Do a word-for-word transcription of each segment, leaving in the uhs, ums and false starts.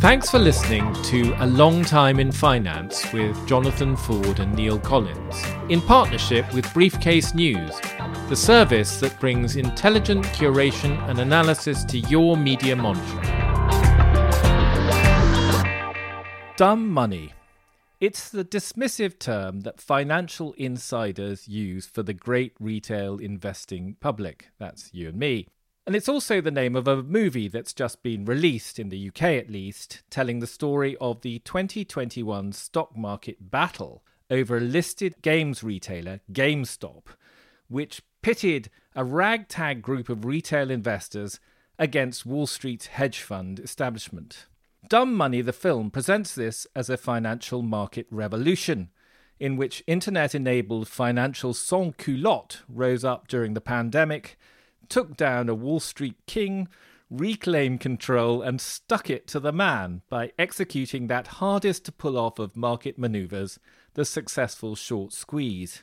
Thanks for listening to A Long Time in Finance with Jonathan Ford and Neil Collins, in partnership with Briefcase News, the service that brings intelligent curation and analysis to your media monitoring. Dumb money. It's the dismissive term that financial insiders use for the great retail investing public, that's you and me. And it's also the name of a movie that's just been released, in the U K at least, telling the story of the twenty twenty-one stock market battle over a listed games retailer, GameStop, which pitted a ragtag group of retail investors against Wall Street's hedge fund establishment. Dumb Money, the film, presents this as a financial market revolution, in which internet-enabled financial sans-culottes rose up during the pandemic, took down a Wall Street king, reclaimed control and stuck it to the man by executing that hardest to pull off of market manoeuvres, the successful short squeeze.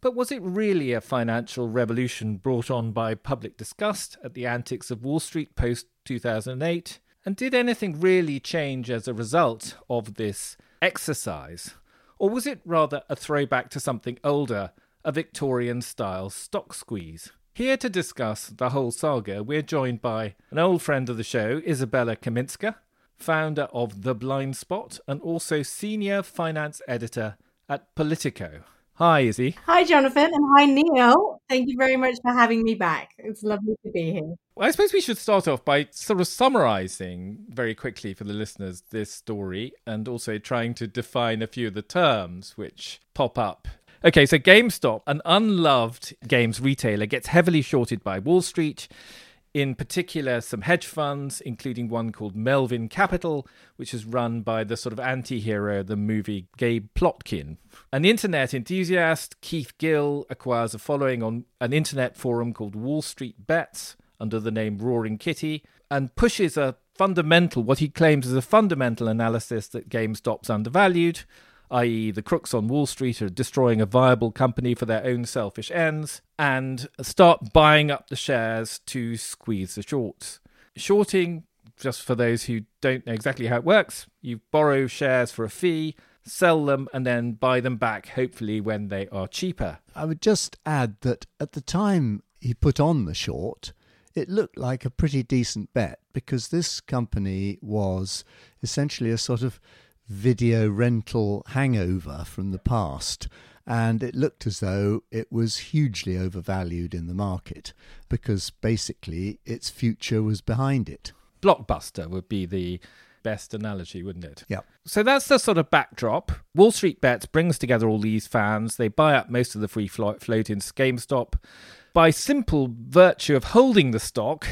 But was it really a financial revolution brought on by public disgust at the antics of Wall Street post two thousand eight? And did anything really change as a result of this exercise? Or was it rather a throwback to something older, a Victorian-style stock squeeze? Here to discuss the whole saga, we're joined by an old friend of the show, Izabella Kaminska, founder of The Blind Spot and also senior finance editor at Politico. Hi, Izzy. Hi, Jonathan, and hi, Neil. Thank you very much for having me back. It's lovely to be here. Well, I suppose we should start off by sort of summarising very quickly for the listeners this story and also trying to define a few of the terms which pop up. Okay, so GameStop, an unloved games retailer, gets heavily shorted by Wall Street, in particular some hedge funds, including one called Melvin Capital, which is run by the sort of anti-hero, the movie Gabe Plotkin. An internet enthusiast, Keith Gill, acquires a following on an internet forum called Wall Street Bets under the name Roaring Kitty, and pushes a fundamental, what he claims is a fundamental analysis that GameStop's undervalued, that is the crooks on Wall Street are destroying a viable company for their own selfish ends, and start buying up the shares to squeeze the shorts. Shorting, just for those who don't know exactly how it works, you borrow shares for a fee, sell them, and then buy them back, hopefully when they are cheaper. I would just add that at the time he put on the short, it looked like a pretty decent bet, because this company was essentially a sort of video rental hangover from the past, and it looked as though it was hugely overvalued in the market because basically its future was behind it. Blockbuster would be the best analogy, wouldn't it? Yeah. So that's the sort of backdrop. Wall Street Bets brings together all these fans. They buy up most of the free float in GameStop by simple virtue of holding the stock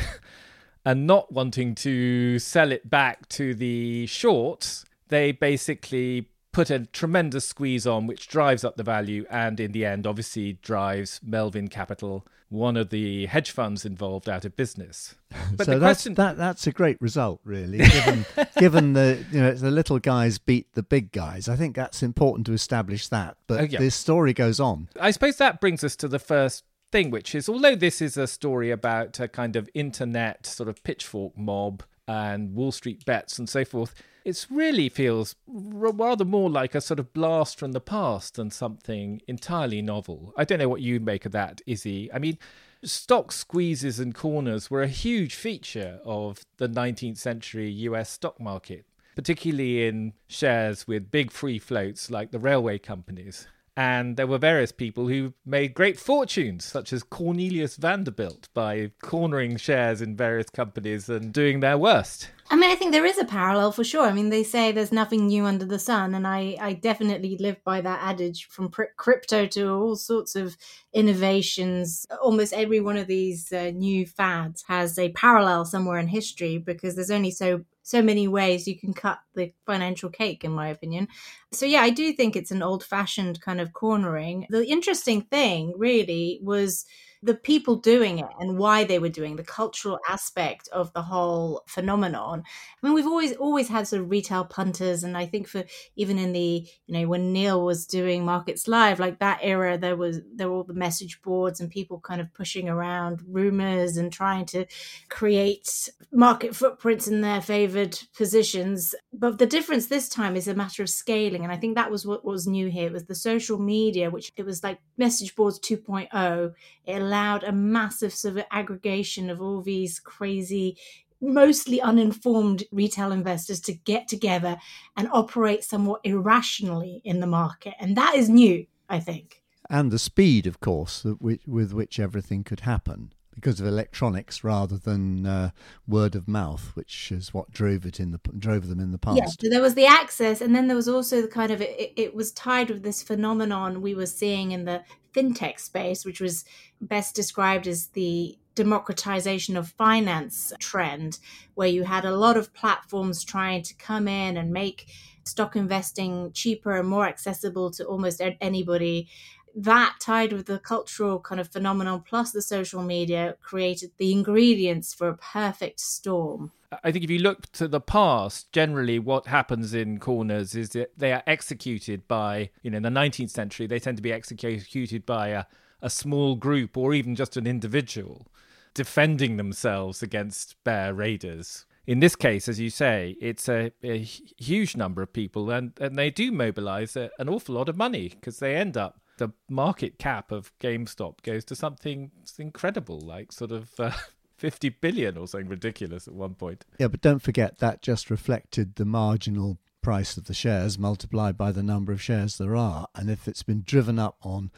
and not wanting to sell it back to the shorts. They basically put a tremendous squeeze on, which drives up the value and in the end obviously drives Melvin Capital, one of the hedge funds involved, out of business. But so the that's, question... that, that's a great result, really, given, given the, you know, the little guys beat the big guys. I think that's important to establish that, but oh, yeah. This story goes on. I suppose that brings us to the first thing, which is, although this is a story about a kind of internet sort of pitchfork mob and Wall Street Bets and so forth, it really feels rather more like a sort of blast from the past than something entirely novel. I don't know what you make of that, Izzy. I mean, stock squeezes and corners were a huge feature of the nineteenth century U S stock market, particularly in shares with big free floats like the railway companies. And there were various people who made great fortunes, such as Cornelius Vanderbilt, by cornering shares in various companies and doing their worst. I mean, I think there is a parallel for sure. I mean, they say there's nothing new under the sun, and I, I definitely live by that adage, from pr- crypto to all sorts of innovations. Almost every one of these uh, new fads has a parallel somewhere in history, because there's only so So many ways you can cut the financial cake, in my opinion. So yeah, I do think it's an old-fashioned kind of cornering. The interesting thing really was the people doing it and why they were doing the cultural aspect of the whole phenomenon. I mean, we've always always had sort of retail punters, and I think for even in the, you know, when Neil was doing Markets Live, like that era, there was there were all the message boards and people kind of pushing around rumors and trying to create market footprints in their favored positions. But the difference this time is a matter of scaling, and I think that was what was new here. It was the social media, which it was like message boards two point oh. It allowed a massive sort of aggregation of all these crazy, mostly uninformed retail investors to get together and operate somewhat irrationally in the market. And that is new, I think. And the speed, of course, that we, with which everything could happen because of electronics rather than uh, word of mouth, which is what drove it in the drove them in the past. Yeah, so there was the access, and then there was also the kind of it, it was tied with this phenomenon we were seeing in the fintech space, which was best described as the democratization of finance trend, where you had a lot of platforms trying to come in and make stock investing cheaper and more accessible to almost anybody. That, tied with the cultural kind of phenomenon plus the social media, created the ingredients for a perfect storm. I think if you look to the past, generally what happens in corners is that they are executed by, you know, in the nineteenth century, they tend to be executed by a, a small group or even just an individual defending themselves against bear raiders. In this case, as you say, it's a, a huge number of people, and, and they do mobilise a, an awful lot of money because they end up, the market cap of GameStop goes to something incredible, like sort of uh, fifty billion or something ridiculous at one point. Yeah, but don't forget that just reflected the marginal price of the shares multiplied by the number of shares there are. And if it's been driven up on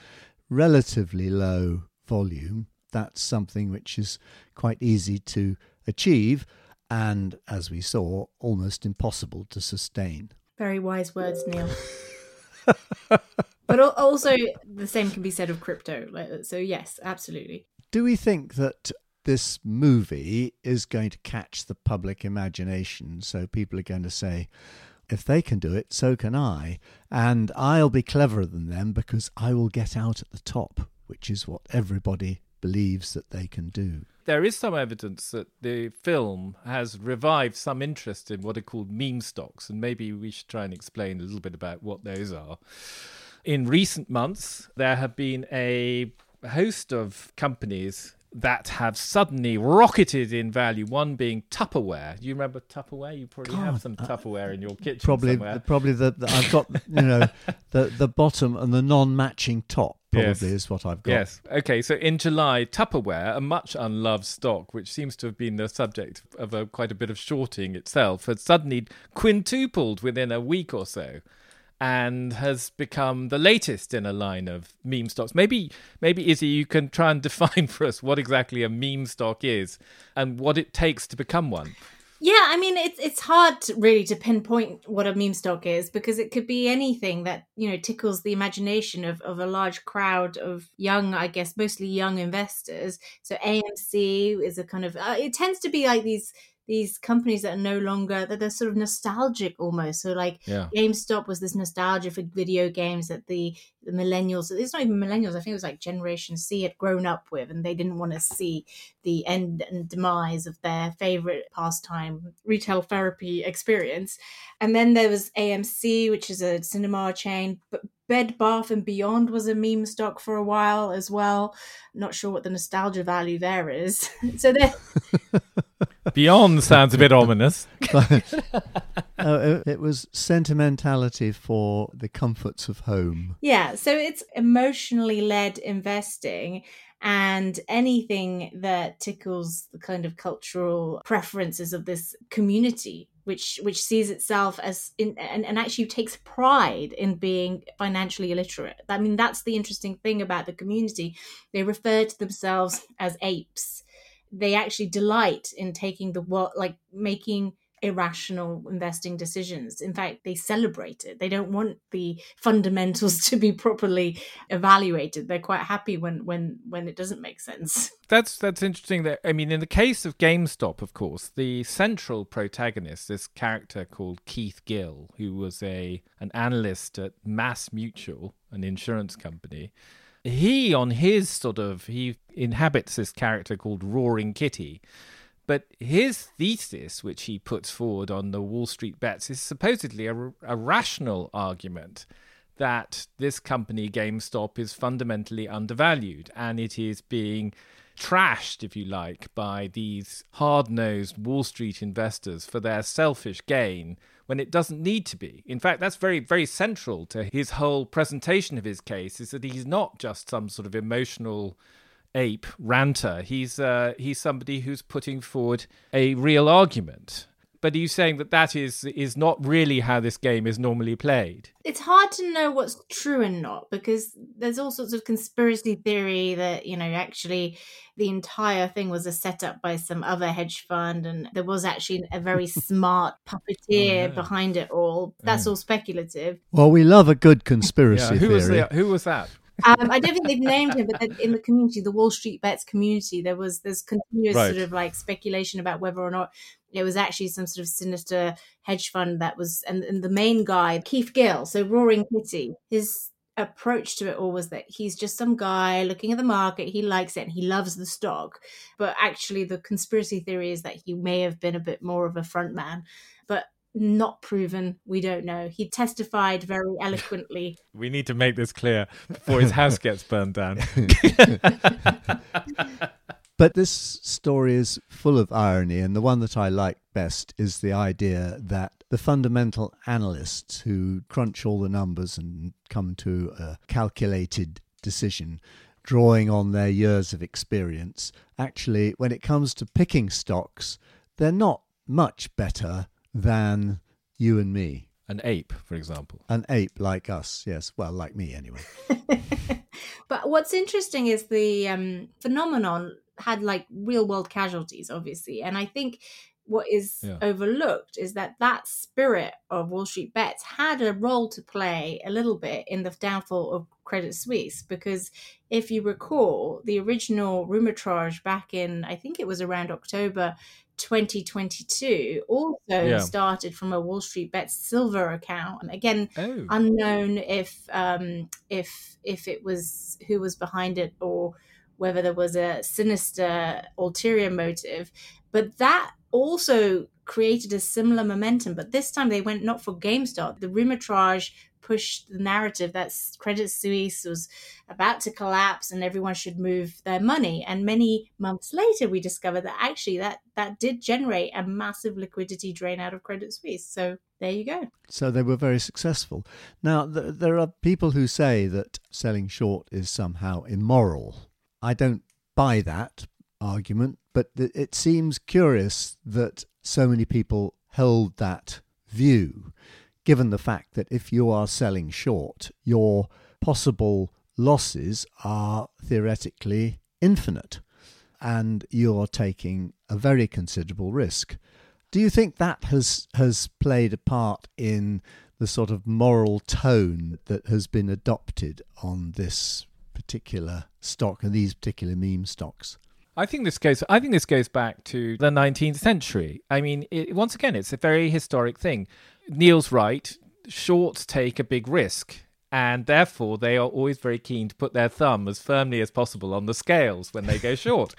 relatively low volume, that's something which is quite easy to achieve and, as we saw, almost impossible to sustain. Very wise words, Neil. But also the same can be said of crypto. So yes, absolutely. Do we think that this movie is going to catch the public imagination? So people are going to say, if they can do it, so can I. And I'll be cleverer than them because I will get out at the top, which is what everybody believes that they can do. There is some evidence that the film has revived some interest in what are called meme stocks, and maybe we should try and explain a little bit about what those are. In recent months, there have been a host of companies that have suddenly rocketed in value, one being Tupperware. Do you remember Tupperware? You probably God, have some Tupperware uh, in your kitchen probably, somewhere. Probably the, the I've got, you know, the, the bottom and the non-matching top. Probably yes. is what I've got. Yes. Okay, so in July, Tupperware, a much unloved stock, which seems to have been the subject of a, quite a bit of shorting itself, had suddenly quintupled within a week or so and has become the latest in a line of meme stocks. Maybe, maybe Izzy, you can try and define for us what exactly a meme stock is and what it takes to become one. Yeah, I mean, it's it's hard to really to pinpoint what a meme stock is because it could be anything that, you know, tickles the imagination of, of a large crowd of young, I guess, mostly young investors. So A M C is a kind of, uh, it tends to be like these these companies that are no longer, that they're sort of nostalgic almost. So like yeah. GameStop was this nostalgia for video games that the, the millennials, it's not even millennials, I think it was like Generation C had grown up with, and they didn't want to see the end and demise of their favorite pastime retail therapy experience. And then there was A M C, which is a cinema chain, but Bed Bath and Beyond was a meme stock for a while as well. Not sure what the nostalgia value there is. So there. Beyond sounds a bit ominous. uh, it was sentimentality for the comforts of home. Yeah, so it's emotionally led investing, and anything that tickles the kind of cultural preferences of this community, which which sees itself as in, and, and actually takes pride in being financially illiterate. I mean, that's the interesting thing about the community. They refer to themselves as apes. They actually delight in taking the what, like making irrational investing decisions. In fact, they celebrate it. They don't want the fundamentals to be properly evaluated. They're quite happy when when when it doesn't make sense. That's that's interesting. That I mean, in the case of GameStop, of course, the central protagonist, this character called Keith Gill, who was a an analyst at Mass Mutual, an insurance company, he on his sort of, he inhabits this character called Roaring Kitty. But his thesis, which he puts forward on the Wall Street Bets, is supposedly a, a rational argument that this company, GameStop, is fundamentally undervalued and it is being trashed, if you like, by these hard-nosed Wall Street investors for their selfish gain when it doesn't need to be. In fact, that's very, very central to his whole presentation of his case, is that he's not just some sort of emotional ape ranter. He's uh, he's somebody who's putting forward a real argument. But are you saying that that is is not really how this game is normally played? It's hard to know what's true and not, because there's all sorts of conspiracy theory that, you know, actually the entire thing was a setup by some other hedge fund and there was actually a very smart puppeteer oh, no. behind it all. That's oh. all speculative. Well, we love a good conspiracy yeah, who theory. Was the, who was that? um, I don't think they've named him, but in the community, the Wall Street Bets community, there was this continuous right. sort of like speculation about whether or not it was actually some sort of sinister hedge fund that was, and, and the main guy, Keith Gill, so Roaring Kitty, his approach to it all was that he's just some guy looking at the market, he likes it and he loves the stock. But actually the conspiracy theory is that he may have been a bit more of a front man, but not proven. We don't know. He testified very eloquently. We need to make this clear before his house gets burned down. But this story is full of irony, and the one that I like best is the idea that the fundamental analysts who crunch all the numbers and come to a calculated decision, drawing on their years of experience, actually, when it comes to picking stocks, they're not much better than you and me. An ape, for example. An ape like us, yes. Well, like me anyway. But what's interesting is the um, phenomenon had like real world casualties, obviously. And I think what is yeah. overlooked is that that spirit of Wall Street Bets had a role to play a little bit in the downfall of Credit Suisse, because if you recall, the original rumourage back in, I think it was around October twenty twenty-two also yeah. started from a Wall Street Bets silver account, and again oh. unknown if um if if it was who was behind it or whether there was a sinister ulterior motive. But that also created a similar momentum, but this time they went not for GameStop. The rumourage pushed the narrative that Credit Suisse was about to collapse and everyone should move their money. And many months later, we discovered that actually that, that did generate a massive liquidity drain out of Credit Suisse. So there you go. So they were very successful. Now, th- there are people who say that selling short is somehow immoral. I don't buy that argument, but th- it seems curious that so many people held that view, given the fact that if you are selling short, your possible losses are theoretically infinite and you're taking a very considerable risk. Do you think that has, has played a part in the sort of moral tone that has been adopted on this particular stock and these particular meme stocks? I think this goes I think this goes back to the nineteenth century. I mean, it, once again, it's a very historic thing. Neil's right. Shorts take a big risk, and therefore they are always very keen to put their thumb as firmly as possible on the scales when they go short.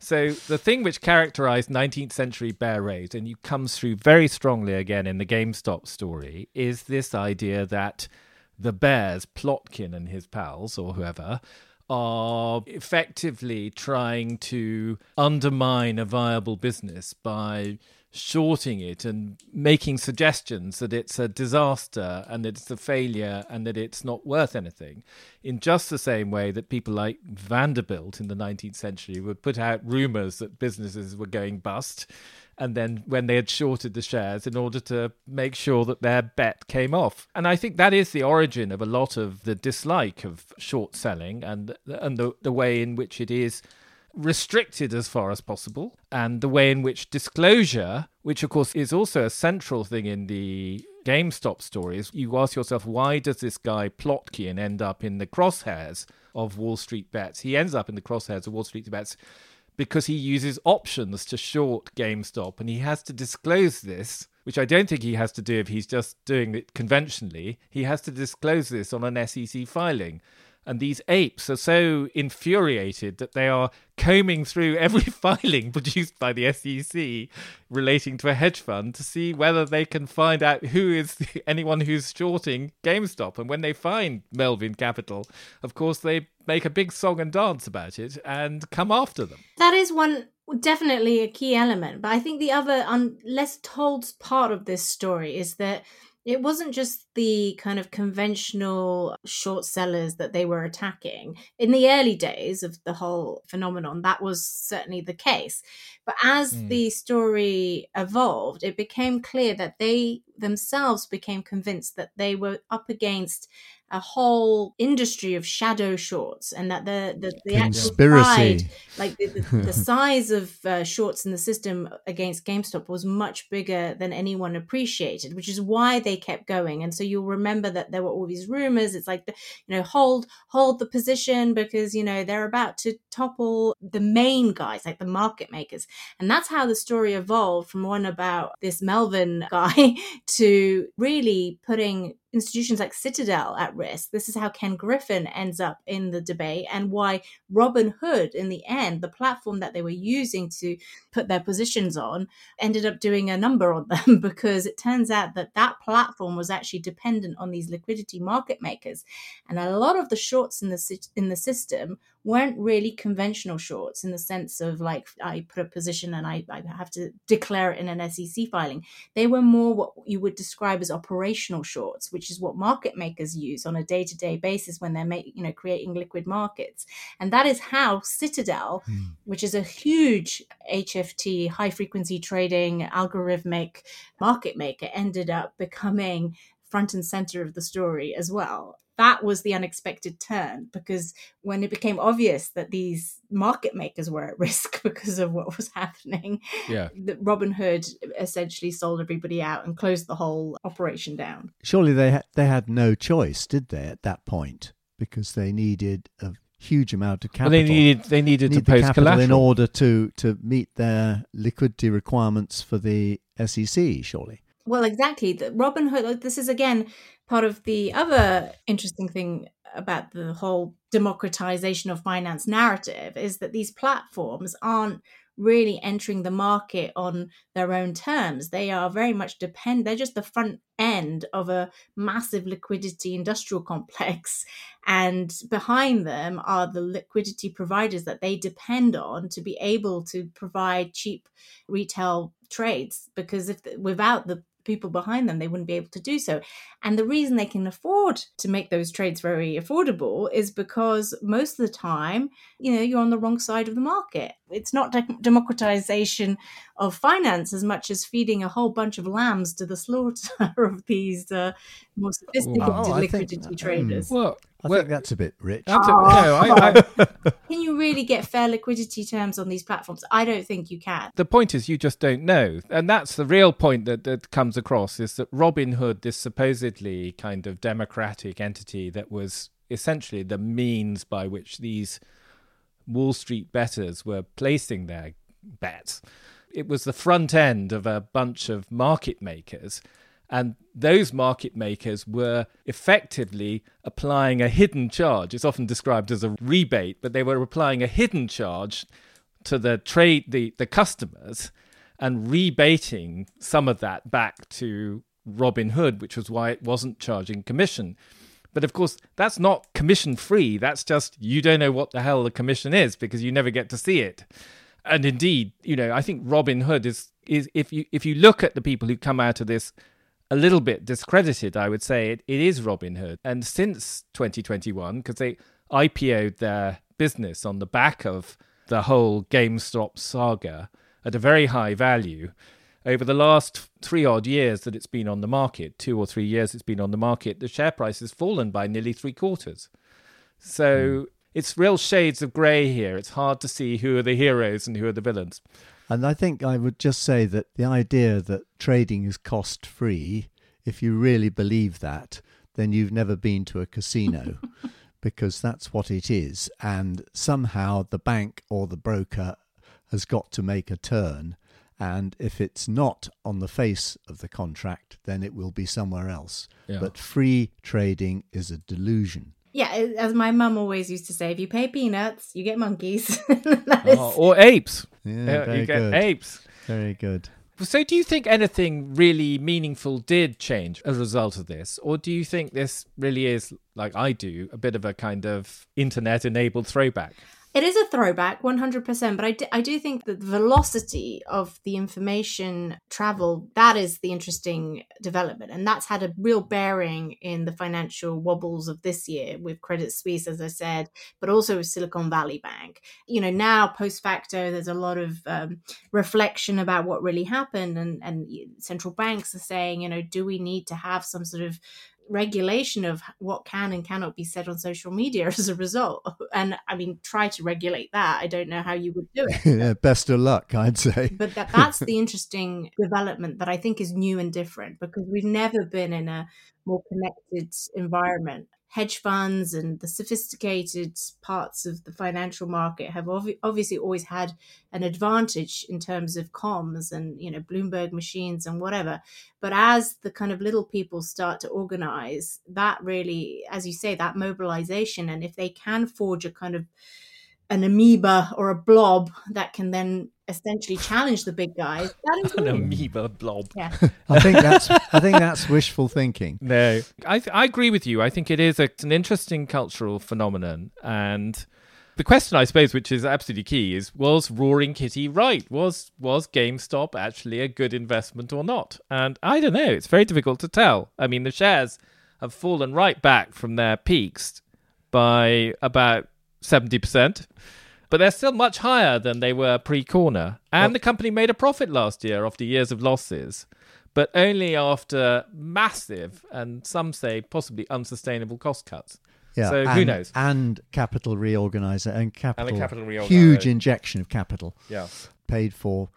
So the thing which characterized nineteenth century bear raids, and it comes through very strongly again in the GameStop story, is this idea that the bears, Plotkin and his pals or whoever, are effectively trying to undermine a viable business by shorting it and making suggestions that it's a disaster and that it's a failure and that it's not worth anything, in just the same way that people like Vanderbilt in the nineteenth century would put out rumours that businesses were going bust, and then when they had shorted the shares in order to make sure that their bet came off. And I think that is the origin of a lot of the dislike of short selling and and the, the way in which it is restricted as far as possible, and the way in which disclosure, which of course is also a central thing in the GameStop story, is you ask yourself, why does this guy Plotkin end up in the crosshairs of Wall Street Bets? He ends up in the crosshairs of Wall Street Bets because he uses options to short GameStop, and he has to disclose this, which I don't think he has to do if he's just doing it conventionally. He has to disclose this on an S E C filing. And these apes are so infuriated that they are combing through every filing produced by the S E C relating to a hedge fund to see whether they can find out who is the, anyone who's shorting GameStop. And when they find Melvin Capital, of course, they make a big song and dance about it and come after them. That is one definitely a key element. But I think the other un- less told part of this story is that it wasn't just the kind of conventional short sellers that they were attacking. In the early days of the whole phenomenon, that was certainly the case. But as mm. the story evolved, it became clear that they themselves became convinced that they were up against a whole industry of shadow shorts, and that the the, the actual pride, like the, the, the size of uh, shorts in the system against GameStop was much bigger than anyone appreciated, which is why they kept going. And so you'll remember that there were all these rumors. It's like, the, you know, hold hold the position because, you know, they're about to topple the main guys, like the market makers. And that's how the story evolved from one about this Melvin guy to really putting institutions like Citadel at risk. This is how Ken Griffin ends up in the debate, and why Robinhood, in the end, the platform that they were using to put their positions on, ended up doing a number on them, because it turns out that that platform was actually dependent on these liquidity market makers. And a lot of the shorts in the in the system weren't really conventional shorts in the sense of like, I put a position and I, I have to declare it in an S E C filing. They were more what you would describe as operational shorts, which is what market makers use on a day-to-day basis when they're make, you know, creating liquid markets. And that is how Citadel, mm. which is a huge H F T, high-frequency trading, algorithmic market maker, ended up becoming front and center of the story as well. That was the unexpected turn, because when it became obvious that these market makers were at risk because of what was happening, yeah. Robinhood essentially sold everybody out and closed the whole operation down. Surely they ha- they had no choice, did they, at that point? Because they needed a huge amount of capital. Well, they needed they needed Need to post collateral in order to to meet their liquidity requirements for the S E C. Surely. Well, exactly. The Robinhood. This is again part of the other interesting thing about the whole democratization of finance narrative, is that these platforms aren't really entering the market on their own terms. They are very much depend. They're just the front end of a massive liquidity industrial complex, and behind them are the liquidity providers that they depend on to be able to provide cheap retail trades. Because if without the people behind them, they wouldn't be able to do so. And the reason they can afford to make those trades very affordable is because most of the time, you know, you're on the wrong side of the market. It's not de- democratization of finance as much as feeding a whole bunch of lambs to the slaughter of these uh, more sophisticated oh, liquidity think, traders. Um, well, I well, think that's a bit rich. Oh. A, no, I, I... Can you really get fair liquidity terms on these platforms? I don't think you can. The point is, you just don't know. And that's the real point that, that comes across, is that Robinhood, this supposedly kind of democratic entity that was essentially the means by which these Wall Street bettors were placing their bets, it was the front end of a bunch of market makers. And those market makers were effectively applying a hidden charge. It's often described as a rebate, but they were applying a hidden charge to the trade, the, the customers, and rebating some of that back to Robinhood, which was why it wasn't charging commission. But of course, that's not commission free. That's just, you don't know what the hell the commission is because you never get to see it. And indeed, you know, I think Robinhood is, is if you if you look at the people who come out of this a little bit discredited, I would say it, it is Robinhood. And since twenty twenty-one, because they I P O'd their business on the back of the whole GameStop saga at a very high value, over the last three odd years that it's been on the market, two or three years it's been on the market, the share price has fallen by nearly three quarters. So mm. it's real shades of grey here. It's hard to see who are the heroes and who are the villains. And I think I would just say that the idea that trading is cost-free, if you really believe that, then you've never been to a casino, because that's what it is. And somehow the bank or the broker has got to make a turn. And if it's not on the face of the contract, then it will be somewhere else. Yeah. But free trading is a delusion. Yeah, as my mum always used to say, if you pay peanuts, you get monkeys. oh, or apes. Yeah, very you get good. apes. Very good. So do you think anything really meaningful did change as a result of this? Or do you think this really is, like I do, a bit of a kind of internet-enabled throwback? It is a throwback, one hundred percent. But I do, I do think that the velocity of the information travel, that is the interesting development. And that's had a real bearing in the financial wobbles of this year with Credit Suisse, as I said, but also with Silicon Valley Bank. You know, now post facto, there's a lot of um, reflection about what really happened. And, and central banks are saying, you know, do we need to have some sort of regulation of what can and cannot be said on social media as a result? And I mean, try to regulate that. I don't know how you would do it. Yeah, best of luck, I'd say. But that, that's the interesting development that I think is new and different, because we've never been in a more connected environment. Hedge funds and the sophisticated parts of the financial market have ov- obviously always had an advantage in terms of comms and, you know, Bloomberg machines and whatever. But as the kind of little people start to organize, that really, as you say, that mobilization, and if they can forge a kind of an amoeba or a blob that can then essentially challenge the big guys. That is an weird. amoeba blob. Yeah. I think that's I think that's wishful thinking. No, I I agree with you. I think it is a, an interesting cultural phenomenon. And the question, I suppose, which is absolutely key, is was Roaring Kitty right? Was was GameStop actually a good investment or not? And I don't know. It's very difficult to tell. I mean, the shares have fallen right back from their peaks by about seventy percent, but they're still much higher than they were pre-corner. And well, the company made a profit last year after years of losses, but only after massive and some say possibly unsustainable cost cuts. Yeah, so and, who knows? And capital reorganizer and capital, and a capital reorganizer. Huge injection of capital. Yeah, paid for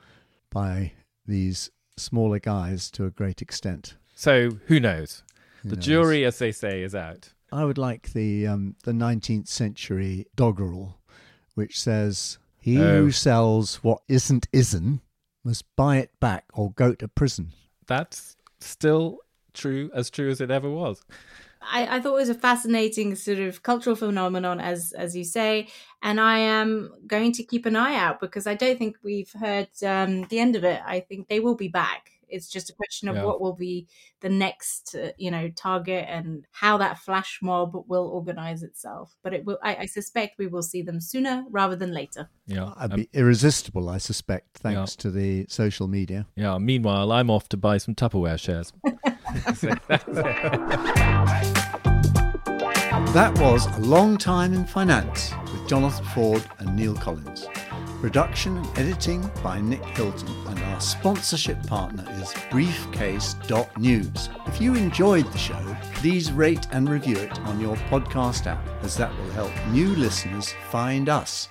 by these smaller guys to a great extent. So who knows? Who the knows? Jury, as they say, is out. I would like the um, the nineteenth century doggerel, which says, he oh. who sells what isn't isn't must buy it back or go to prison. That's still true, as true as it ever was. I, I thought it was a fascinating sort of cultural phenomenon, as as you say, and I am going to keep an eye out, because I don't think we've heard um, the end of it. I think they will be back. It's just a question of yeah. what will be the next, uh, you know, target, and how that flash mob will organize itself. But it will. I, I suspect we will see them sooner rather than later. Yeah, I'd be um, irresistible, I suspect, thanks yeah. to the social media. Yeah. Meanwhile, I'm off to buy some Tupperware shares. That was A Long Time in Finance with Jonathan Ford and Neil Collins. Production and editing by Nick Hilton, and our sponsorship partner is Briefcase dot news. If you enjoyed the show, please rate and review it on your podcast app, as that will help new listeners find us.